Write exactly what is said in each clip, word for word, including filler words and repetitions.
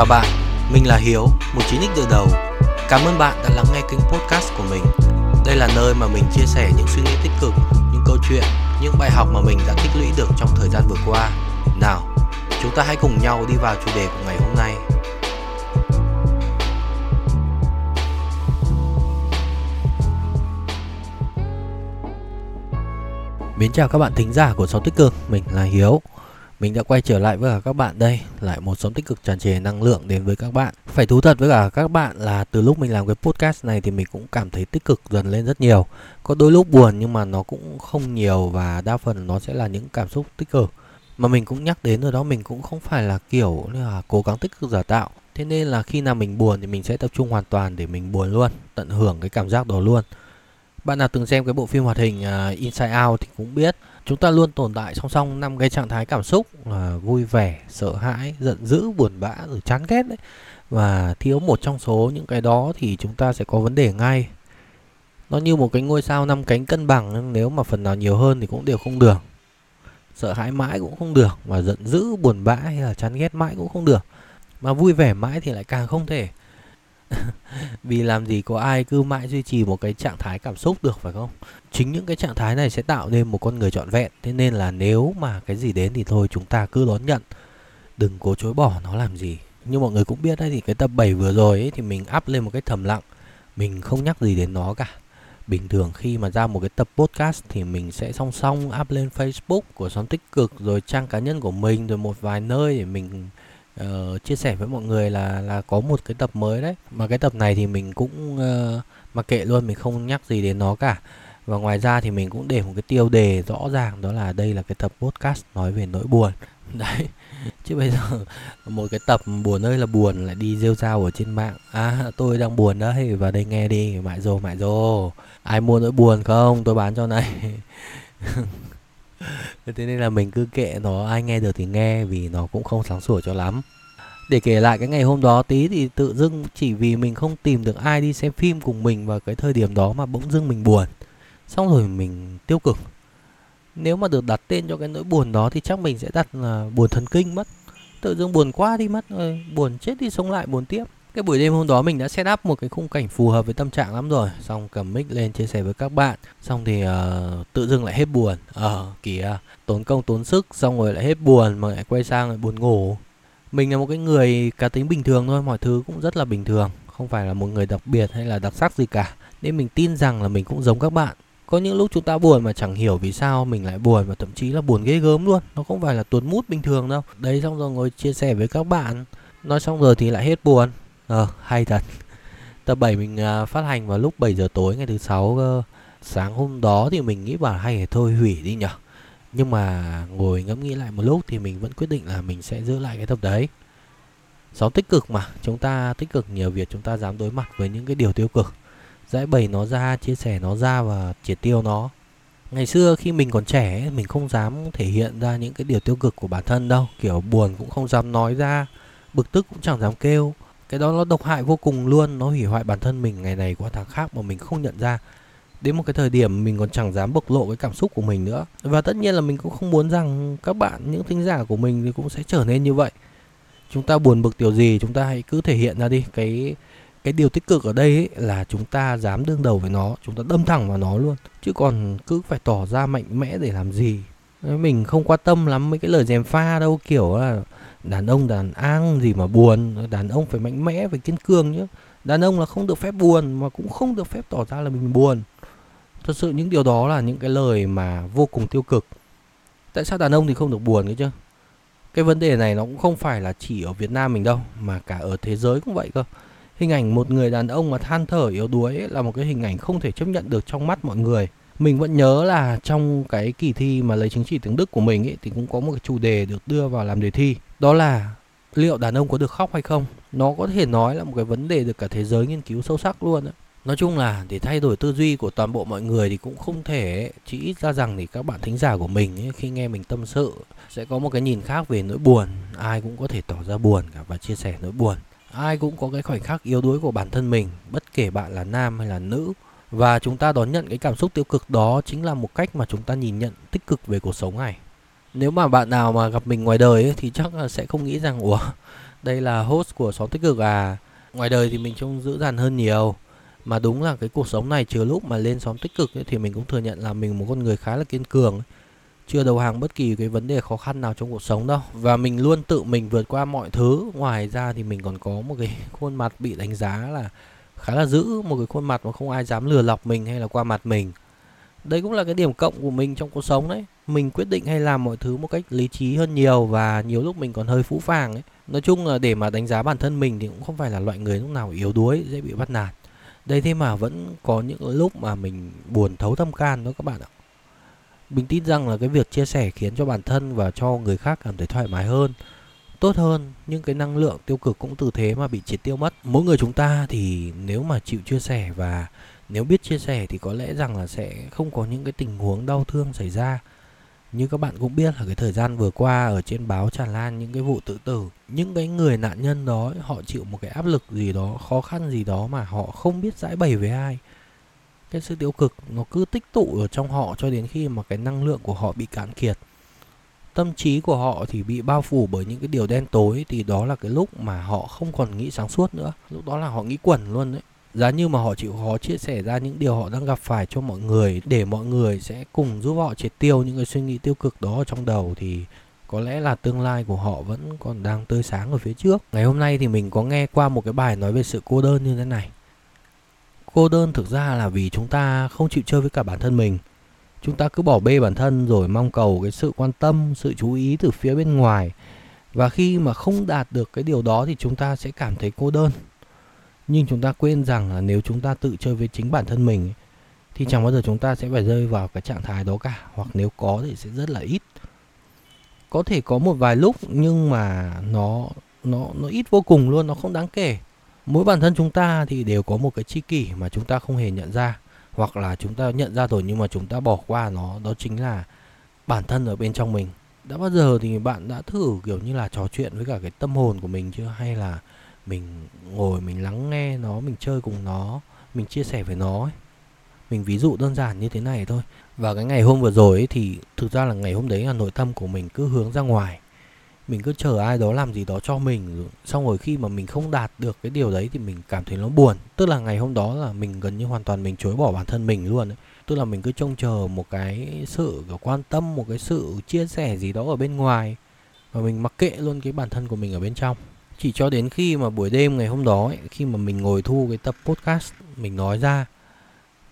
Chào bạn, mình là Hiếu, một chín x từ đầu. Cảm ơn bạn đã lắng nghe kênh podcast của mình. Đây là nơi mà mình chia sẻ những suy nghĩ tích cực, những câu chuyện, những bài học mà mình đã tích lũy được trong thời gian vừa qua. Nào, chúng ta hãy cùng nhau đi vào chủ đề của ngày hôm nay. Mến chào các bạn thính giả của Xóm Tích Cực, mình là Hiếu. Mình đã quay trở lại với cả các bạn đây, lại một xóm tích cực tràn trề năng lượng đến với các bạn. Phải thú thật với cả các bạn là từ lúc mình làm cái podcast này thì mình cũng cảm thấy tích cực dần lên rất nhiều. Có đôi lúc buồn nhưng mà nó cũng không nhiều và đa phần nó sẽ là những cảm xúc tích cực. Mà mình cũng nhắc đến rồi đó, mình cũng không phải là kiểu như là cố gắng tích cực giả tạo. Thế nên là khi nào mình buồn thì mình sẽ tập trung hoàn toàn để mình buồn luôn, tận hưởng cái cảm giác đó luôn. Bạn nào từng xem cái bộ phim hoạt hình uh, Inside Out thì cũng biết chúng ta luôn tồn tại song song năm cái trạng thái cảm xúc là uh, vui vẻ, sợ hãi, giận dữ, buồn bã, rồi chán ghét đấy. Và thiếu một trong số những cái đó thì chúng ta sẽ có vấn đề ngay. Nó như một cái ngôi sao năm cánh cân bằng, nhưng nếu mà phần nào nhiều hơn thì cũng đều không được. Sợ hãi mãi cũng không được, mà giận dữ, buồn bã hay là chán ghét mãi cũng không được. Mà vui vẻ mãi thì lại càng không thể. Vì làm gì có ai cứ mãi duy trì một cái trạng thái cảm xúc được, phải không? Chính những cái trạng thái này sẽ tạo nên một con người trọn vẹn. Thế nên là nếu mà cái gì đến thì thôi chúng ta cứ đón nhận, đừng cố chối bỏ nó làm gì. Như mọi người cũng biết đấy, thì cái tập bảy vừa rồi ấy, thì mình up lên một cái thầm lặng. Mình không nhắc gì đến nó cả. Bình thường khi mà ra một cái tập podcast thì mình sẽ song song up lên Facebook của Xóm Tích Cực, rồi trang cá nhân của mình, rồi một vài nơi để mình Uh, chia sẻ với mọi người là là có một cái tập mới đấy. Mà cái tập này thì mình cũng uh, mặc kệ luôn, mình không nhắc gì đến nó cả. Và ngoài ra thì mình cũng để một cái tiêu đề rõ ràng, đó là đây là cái tập podcast nói về nỗi buồn. Đấy. Chứ bây giờ một cái tập buồn ơi là buồn lại đi rêu rao ở trên mạng. À, tôi đang buồn đấy, vào đây nghe đi, mãi rồ mãi rồ. Ai mua nỗi buồn không? Tôi bán cho này. Thế nên là mình cứ kệ nó, ai nghe được thì nghe, vì nó cũng không sáng sủa cho lắm. Để kể lại cái ngày hôm đó tí thì tự dưng chỉ vì mình không tìm được ai đi xem phim cùng mình vào cái thời điểm đó mà bỗng dưng mình buồn. Xong rồi mình tiêu cực. Nếu mà được đặt tên cho cái nỗi buồn đó thì chắc mình sẽ đặt là buồn thần kinh mất. Tự dưng buồn quá đi mất, rồi buồn chết đi sống lại buồn tiếp. Cái buổi đêm hôm đó mình đã set up một cái khung cảnh phù hợp với tâm trạng lắm rồi. Xong cầm mic lên chia sẻ với các bạn. Xong thì uh, tự dưng lại hết buồn. Ờ uh, kìa, tốn công tốn sức xong rồi lại hết buồn mà lại quay sang lại buồn ngủ. Mình là một cái người cá tính bình thường thôi, mọi thứ cũng rất là bình thường. Không phải là một người đặc biệt hay là đặc sắc gì cả. Nên mình tin rằng là mình cũng giống các bạn. Có những lúc chúng ta buồn mà chẳng hiểu vì sao mình lại buồn, và thậm chí là buồn ghê gớm luôn. Nó không phải là tuột mút bình thường đâu. Đấy, xong rồi ngồi chia sẻ với các bạn. Nói xong rồi thì lại hết buồn. Ờ, hay thật. Tập bảy mình uh, phát hành vào lúc bảy giờ tối ngày thứ sáu. uh, Sáng hôm đó thì mình nghĩ bảo hay thì thôi hủy đi nhở. Nhưng mà ngồi ngẫm nghĩ lại một lúc thì mình vẫn quyết định là mình sẽ giữ lại cái tập đấy. Xóm tích cực mà, chúng ta tích cực nhiều việc chúng ta dám đối mặt với những cái điều tiêu cực. Giải bày nó ra, chia sẻ nó ra và triệt tiêu nó. Ngày xưa khi mình còn trẻ, mình không dám thể hiện ra những cái điều tiêu cực của bản thân đâu. Kiểu buồn cũng không dám nói ra, bực tức cũng chẳng dám kêu. Cái đó nó độc hại vô cùng luôn, nó hủy hoại bản thân mình ngày này qua tháng khác mà mình không nhận ra. Đến một cái thời điểm mình còn chẳng dám bộc lộ cái cảm xúc của mình nữa. Và tất nhiên là mình cũng không muốn rằng các bạn, những thính giả của mình thì cũng sẽ trở nên như vậy. Chúng ta buồn bực điều gì chúng ta hãy cứ thể hiện ra đi. Cái cái điều tích cực ở đây ấy, là chúng ta dám đương đầu với nó, chúng ta đâm thẳng vào nó luôn. Chứ còn cứ phải tỏ ra mạnh mẽ để làm gì. Mình không quan tâm lắm mấy cái lời gièm pha đâu, kiểu là đàn ông đàn an gì mà buồn, đàn ông phải mạnh mẽ, phải kiên cường chứ. Đàn ông là không được phép buồn mà cũng không được phép tỏ ra là mình buồn. Thật sự những điều đó là những cái lời mà vô cùng tiêu cực. Tại sao đàn ông thì không được buồn cơ chứ? Cái vấn đề này nó cũng không phải là chỉ ở Việt Nam mình đâu, mà cả ở thế giới cũng vậy cơ. Hình ảnh một người đàn ông mà than thở yếu đuối ấy, là một cái hình ảnh không thể chấp nhận được trong mắt mọi người. Mình vẫn nhớ là trong cái kỳ thi mà lấy chứng chỉ tiếng Đức của mình ấy, thì cũng có một cái chủ đề được đưa vào làm đề thi. Đó là liệu đàn ông có được khóc hay không. Nó có thể nói là một cái vấn đề được cả thế giới nghiên cứu sâu sắc luôn ấy. Nói chung là để thay đổi tư duy của toàn bộ mọi người thì cũng không thể ấy. Chỉ ít ra rằng thì các bạn thính giả của mình ấy, khi nghe mình tâm sự sẽ có một cái nhìn khác về nỗi buồn. Ai cũng có thể tỏ ra buồn cả và chia sẻ nỗi buồn. Ai cũng có cái khoảnh khắc yếu đuối của bản thân mình, bất kể bạn là nam hay là nữ. Và chúng ta đón nhận cái cảm xúc tiêu cực đó chính là một cách mà chúng ta nhìn nhận tích cực về cuộc sống này. Nếu mà bạn nào mà gặp mình ngoài đời ấy, thì chắc là sẽ không nghĩ rằng ủa Đây là host của Xóm Tích Cực à. Ngoài đời thì mình trông dữ dằn hơn nhiều. Mà đúng là cái cuộc sống này, trừ lúc mà lên Xóm Tích Cực ấy, thì mình cũng thừa nhận là mình một con người khá là kiên cường ấy. Chưa đầu hàng bất kỳ cái vấn đề khó khăn nào trong cuộc sống đâu. Và mình luôn tự mình vượt qua mọi thứ. Ngoài ra thì mình còn có một cái khuôn mặt bị đánh giá là khá là dữ. Một cái khuôn mặt mà không ai dám lừa lọc mình hay là qua mặt mình. Đây cũng là cái điểm cộng của mình trong cuộc sống đấy. Mình quyết định hay làm mọi thứ một cách lý trí hơn nhiều. Và nhiều lúc mình còn hơi phũ phàng ấy. Nói chung là để mà đánh giá bản thân mình thì cũng không phải là loại người lúc nào yếu đuối, dễ bị bắt nạt. Đây thế mà vẫn có những lúc mà mình buồn thấu tâm can đó các bạn ạ. Mình tin rằng là cái việc chia sẻ khiến cho bản thân và cho người khác cảm thấy thoải mái hơn, tốt hơn. Nhưng cái năng lượng tiêu cực cũng từ thế mà bị triệt tiêu mất. Mỗi người chúng ta thì nếu mà chịu chia sẻ và nếu biết chia sẻ thì có lẽ rằng là sẽ không có những cái tình huống đau thương xảy ra. Như các bạn cũng biết là cái thời gian vừa qua ở trên báo tràn lan những cái vụ tự tử. Những cái người nạn nhân đó họ chịu một cái áp lực gì đó, khó khăn gì đó mà họ không biết giãi bày với ai. Cái sự tiêu cực nó cứ tích tụ ở trong họ cho đến khi mà cái năng lượng của họ bị cạn kiệt. Tâm trí của họ thì bị bao phủ bởi những cái điều đen tối. Thì đó là cái lúc mà họ không còn nghĩ sáng suốt nữa. Lúc đó là họ nghĩ quẩn luôn đấy. Giá như mà họ chịu khó chia sẻ ra những điều họ đang gặp phải cho mọi người, để mọi người sẽ cùng giúp họ triệt tiêu những cái suy nghĩ tiêu cực đó ở trong đầu, thì có lẽ là tương lai của họ vẫn còn đang tươi sáng ở phía trước. Ngày hôm nay thì mình có nghe qua một cái bài nói về sự cô đơn như thế này. Cô đơn thực ra là vì chúng ta không chịu chơi với cả bản thân mình. Chúng ta cứ bỏ bê bản thân rồi mong cầu cái sự quan tâm, sự chú ý từ phía bên ngoài. Và khi mà không đạt được cái điều đó thì chúng ta sẽ cảm thấy cô đơn. Nhưng chúng ta quên rằng là nếu chúng ta tự chơi với chính bản thân mình thì chẳng bao giờ chúng ta sẽ phải rơi vào cái trạng thái đó cả. Hoặc nếu có thì sẽ rất là ít. Có thể có một vài lúc nhưng mà nó, nó, nó ít vô cùng luôn, nó không đáng kể. Mỗi bản thân chúng ta thì đều có một cái tri kỷ mà chúng ta không hề nhận ra. Hoặc là chúng ta nhận ra rồi nhưng mà chúng ta bỏ qua nó. Đó chính là bản thân ở bên trong mình. Đã bao giờ thì bạn đã thử kiểu như là trò chuyện với cả cái tâm hồn của mình chưa? Hay là mình ngồi mình lắng nghe nó, mình chơi cùng nó, mình chia sẻ với nó ấy. Mình ví dụ đơn giản như thế này thôi. Và cái ngày hôm vừa rồi ấy, thì thực ra là ngày hôm đấy là nội tâm của mình cứ hướng ra ngoài. Mình cứ chờ ai đó làm gì đó cho mình. Xong rồi khi mà mình không đạt được cái điều đấy thì mình cảm thấy nó buồn. Tức là ngày hôm đó là mình gần như hoàn toàn mình chối bỏ bản thân mình luôn ấy. Tức là mình cứ trông chờ một cái sự quan tâm, một cái sự chia sẻ gì đó ở bên ngoài. Và mình mặc kệ luôn cái bản thân của mình ở bên trong. Chỉ cho đến khi mà buổi đêm ngày hôm đó ấy, khi mà mình ngồi thu cái tập podcast mình nói ra,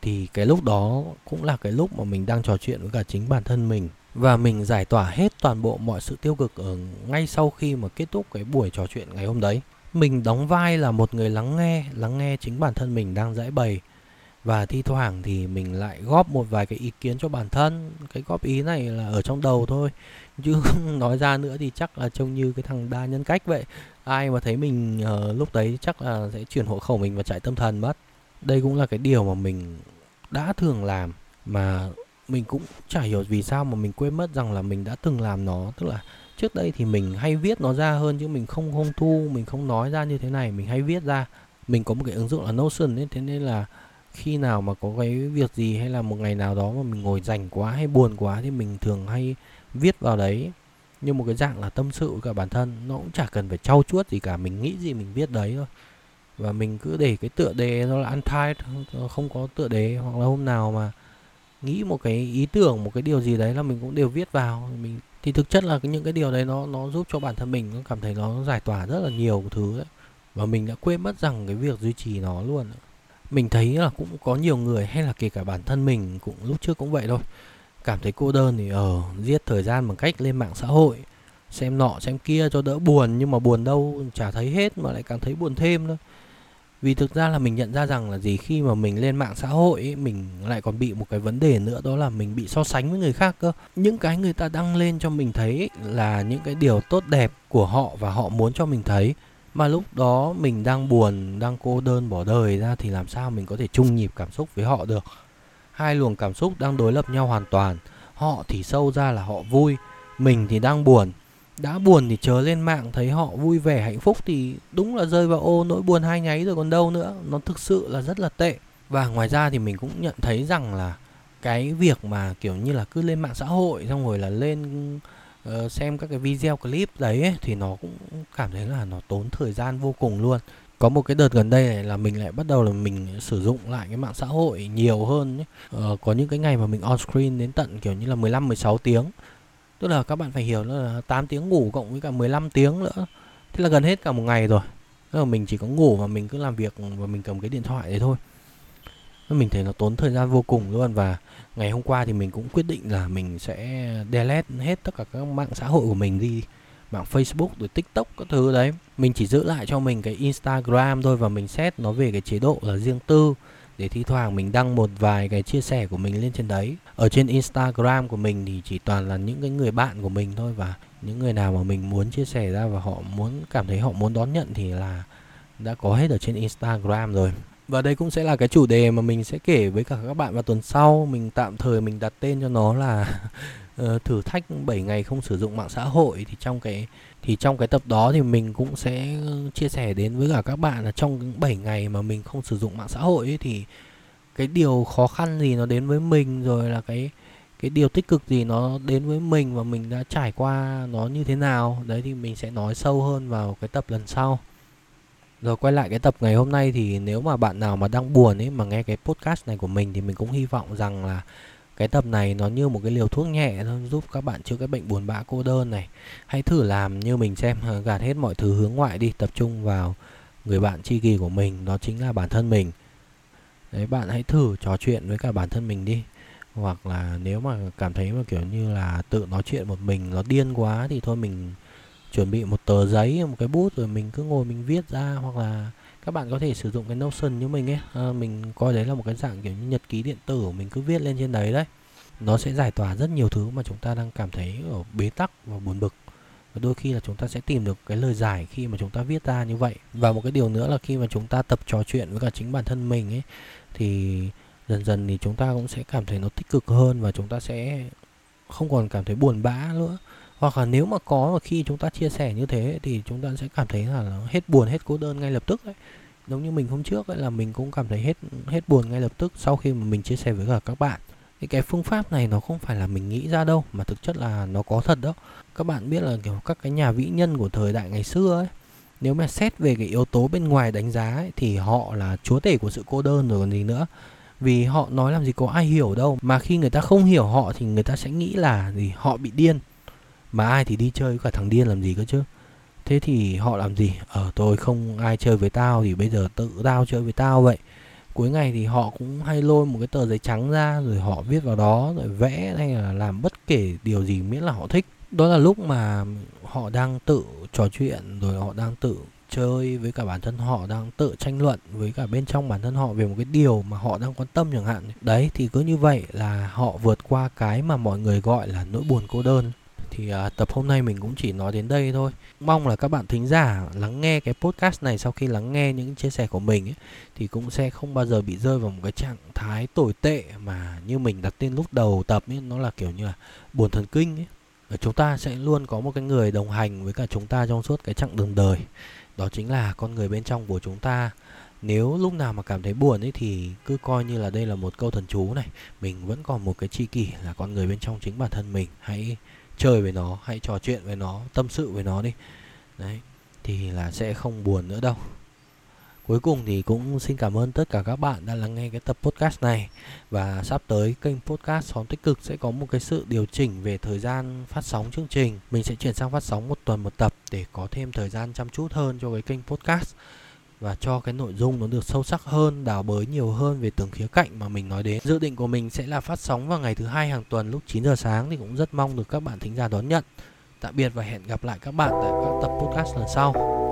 thì cái lúc đó cũng là cái lúc mà mình đang trò chuyện với cả chính bản thân mình. Và mình giải tỏa hết toàn bộ mọi sự tiêu cực ở ngay sau khi mà kết thúc cái buổi trò chuyện ngày hôm đấy. Mình đóng vai là một người lắng nghe, lắng nghe chính bản thân mình đang giãi bày. Và thi thoảng thì mình lại góp một vài cái ý kiến cho bản thân. Cái góp ý này là ở trong đầu thôi. Chứ nói ra nữa thì chắc là trông như cái thằng đa nhân cách vậy. Ai mà thấy mình uh, lúc đấy chắc là sẽ chuyển hộ khẩu mình và chạy tâm thần mất. Đây cũng là cái điều mà mình đã thường làm. Mà mình cũng chả hiểu vì sao mà mình quên mất rằng là mình đã từng làm nó. Tức là trước đây thì mình hay viết nó ra hơn, chứ mình không không thu, mình không nói ra như thế này. Mình hay viết ra. Mình có một cái ứng dụng là Notion ấy. Thế nên là khi nào mà có cái việc gì hay là một ngày nào đó mà mình ngồi rảnh quá hay buồn quá thì mình thường hay viết vào đấy như một cái dạng là tâm sự với cả bản thân. Nó cũng chả cần phải trau chuốt gì cả, mình nghĩ gì mình viết đấy thôi. Và mình cứ để cái tựa đề nó là untitled, không có tựa đề. Hoặc là hôm nào mà nghĩ một cái ý tưởng, một cái điều gì đấy là mình cũng đều viết vào. Mình thì thực chất là những cái điều đấy nó nó giúp cho bản thân mình, nó cảm thấy nó giải tỏa rất là nhiều thứ đấy. Và mình đã quên mất rằng cái việc duy trì nó luôn. Mình thấy là cũng có nhiều người, hay là kể cả bản thân mình cũng lúc trước cũng vậy thôi, cảm thấy cô đơn thì ờ giết thời gian bằng cách lên mạng xã hội, xem nọ xem kia cho đỡ buồn. Nhưng mà buồn đâu chả thấy hết mà lại càng thấy buồn thêm nữa. Vì thực ra là mình nhận ra rằng là gì, khi mà mình lên mạng xã hội ấy, mình lại còn bị một cái vấn đề nữa, đó là mình bị so sánh với người khác cơ. Những cái người ta đăng lên cho mình thấy là những cái điều tốt đẹp của họ và họ muốn cho mình thấy. Mà lúc đó mình đang buồn, đang cô đơn bỏ đời ra thì làm sao mình có thể chung nhịp cảm xúc với họ được. Hai luồng cảm xúc đang đối lập nhau hoàn toàn. Họ thì sâu ra là họ vui, mình thì đang buồn. Đã buồn thì chớ lên mạng thấy họ vui vẻ hạnh phúc thì đúng là rơi vào ô nỗi buồn hai nháy rồi còn đâu nữa. Nó thực sự là rất là tệ. Và ngoài ra thì mình cũng nhận thấy rằng là cái việc mà kiểu như là cứ lên mạng xã hội xong rồi là lên uh, xem các cái video clip đấy ấy, thì nó cũng cảm thấy là nó tốn thời gian vô cùng luôn. Có một cái đợt gần đây này là mình lại bắt đầu là mình sử dụng lại cái mạng xã hội nhiều hơn ấy. Ờ, có những cái ngày mà mình on screen đến tận kiểu như là mười lăm mười sáu tiếng. Tức là các bạn phải hiểu là tám tiếng ngủ cộng với cả mười lăm tiếng nữa. Thế là gần hết cả một ngày rồi. Tức là mình chỉ có ngủ và mình cứ làm việc và mình cầm cái điện thoại đấy thôi. Mình thấy nó tốn thời gian vô cùng luôn. Và ngày hôm qua thì mình cũng quyết định là mình sẽ delete hết tất cả các mạng xã hội của mình đi. Mạng Facebook, rồi TikTok, các thứ đấy. Mình chỉ giữ lại cho mình cái Instagram thôi. Và mình set nó về cái chế độ là riêng tư, để thi thoảng mình đăng một vài cái chia sẻ của mình lên trên đấy. Ở trên Instagram của mình thì chỉ toàn là những cái người bạn của mình thôi. Và những người nào mà mình muốn chia sẻ ra và họ muốn cảm thấy họ muốn đón nhận thì là đã có hết ở trên Instagram rồi. Và đây cũng sẽ là cái chủ đề mà mình sẽ kể với cả các bạn vào tuần sau. Mình tạm thời mình đặt tên cho nó là uh, thử thách bảy ngày không sử dụng mạng xã hội. Thì trong cái thì trong cái tập đó thì mình cũng sẽ chia sẻ đến với cả các bạn là trong bảy ngày mà mình không sử dụng mạng xã hội ấy, thì cái điều khó khăn gì nó đến với mình, rồi là cái cái điều tích cực gì nó đến với mình và mình đã trải qua nó như thế nào. Đấy thì mình sẽ nói sâu hơn vào cái tập lần sau. Rồi quay lại cái tập ngày hôm nay, thì nếu mà bạn nào mà đang buồn ấy mà nghe cái podcast này của mình thì mình cũng hy vọng rằng là cái tập này nó như một cái liều thuốc nhẹ thôi, giúp các bạn chữa cái bệnh buồn bã cô đơn này. Hãy thử làm như mình xem, gạt hết mọi thứ hướng ngoại đi, tập trung vào người bạn tri kỷ của mình, đó chính là bản thân mình. Đấy, bạn hãy thử trò chuyện với cả bản thân mình đi. Hoặc là nếu mà cảm thấy mà kiểu như là tự nói chuyện một mình nó điên quá thì thôi mình chuẩn bị một tờ giấy, một cái bút rồi mình cứ ngồi mình viết ra. Hoặc là các bạn có thể sử dụng cái Notion như mình ấy, à, mình coi đấy là một cái dạng kiểu như nhật ký điện tử, mình cứ viết lên trên đấy đấy. Nó sẽ giải tỏa rất nhiều thứ mà chúng ta đang cảm thấy ở bế tắc và buồn bực. Và đôi khi là chúng ta sẽ tìm được cái lời giải khi mà chúng ta viết ra như vậy. Và một cái điều nữa là khi mà chúng ta tập trò chuyện với cả chính bản thân mình ấy, thì dần dần thì chúng ta cũng sẽ cảm thấy nó tích cực hơn và chúng ta sẽ không còn cảm thấy buồn bã nữa. Hoặc là nếu mà có mà khi chúng ta chia sẻ như thế thì chúng ta sẽ cảm thấy là nó hết buồn, hết cô đơn ngay lập tức ấy. Giống như mình hôm trước ấy, là mình cũng cảm thấy hết hết buồn ngay lập tức sau khi mà mình chia sẻ với cả các bạn. Thì cái phương pháp này nó không phải là mình nghĩ ra đâu, mà thực chất là nó có thật đó. Các bạn biết là kiểu các cái nhà vĩ nhân của thời đại ngày xưa ấy, nếu mà xét về cái yếu tố bên ngoài đánh giá ấy, thì họ là chúa tể của sự cô đơn rồi còn gì nữa. Vì họ nói làm gì có ai hiểu đâu. Mà khi người ta không hiểu họ thì người ta sẽ nghĩ là gì, họ bị điên. Mà ai thì đi chơi với cả thằng điên làm gì cơ chứ. Thế thì họ làm gì? Ờ tôi không ai chơi với tao thì bây giờ tự tao chơi với tao vậy. Cuối ngày thì họ cũng hay lôi một cái tờ giấy trắng ra, rồi họ viết vào đó, rồi vẽ hay là làm bất kể điều gì miễn là họ thích. Đó là lúc mà họ đang tự trò chuyện, rồi họ đang tự chơi với cả bản thân họ, đang tự tranh luận với cả bên trong bản thân họ về một cái điều mà họ đang quan tâm chẳng hạn. Đấy thì cứ như vậy là họ vượt qua cái mà mọi người gọi là nỗi buồn cô đơn. Thì à, tập hôm nay mình cũng chỉ nói đến đây thôi. Mong là các bạn thính giả lắng nghe cái podcast này, sau khi lắng nghe những chia sẻ của mình ấy, thì cũng sẽ không bao giờ bị rơi vào một cái trạng thái tồi tệ mà như mình đặt tên lúc đầu tập ấy, nó là kiểu như là buồn thần kinh ấy. Và chúng ta sẽ luôn có một cái người đồng hành với cả chúng ta trong suốt cái chặng đường đời. Đó chính là con người bên trong của chúng ta. Nếu lúc nào mà cảm thấy buồn ấy thì cứ coi như là đây là một câu thần chú này. Mình vẫn còn một cái tri kỷ là con người bên trong chính bản thân mình. Hãy chơi với nó, hãy trò chuyện với nó, tâm sự với nó đi. Đấy, thì là sẽ không buồn nữa đâu. Cuối cùng thì cũng xin cảm ơn tất cả các bạn đã lắng nghe cái tập podcast này. Và sắp tới kênh podcast Xóm Tích Cực sẽ có một cái sự điều chỉnh về thời gian phát sóng chương trình. Mình sẽ chuyển sang phát sóng một tuần một tập để có thêm thời gian chăm chút hơn cho cái kênh podcast. Và cho cái nội dung nó được sâu sắc hơn, đào bới nhiều hơn về từng khía cạnh mà mình nói đến. Dự định của mình sẽ là phát sóng vào ngày thứ hai hàng tuần lúc chín giờ sáng. Thì cũng rất mong được các bạn thính giả đón nhận. Tạm biệt và hẹn gặp lại các bạn tại các tập podcast lần sau.